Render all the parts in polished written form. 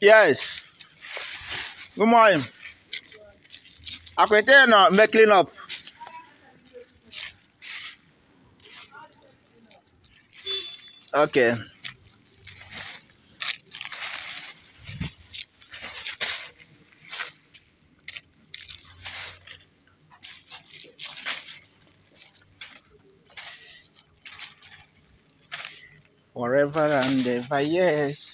Yes. Good morning. Akwete na make clean up. Okay. Forever and ever, yes.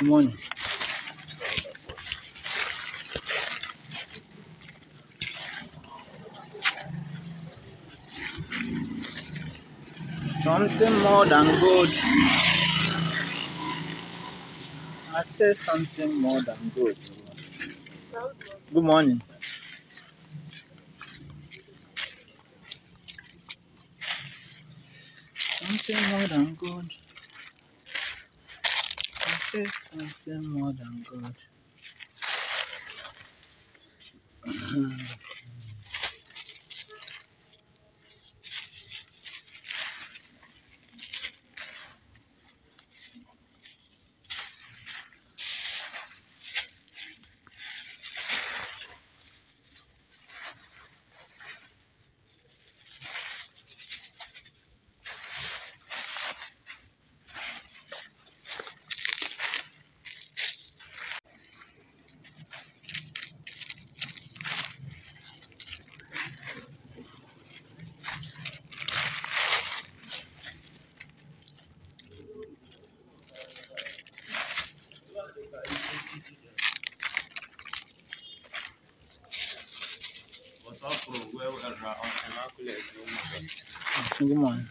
Morning. Something more than good. I said something more than good. Good morning. Something more than good. Something more than God. Good morning.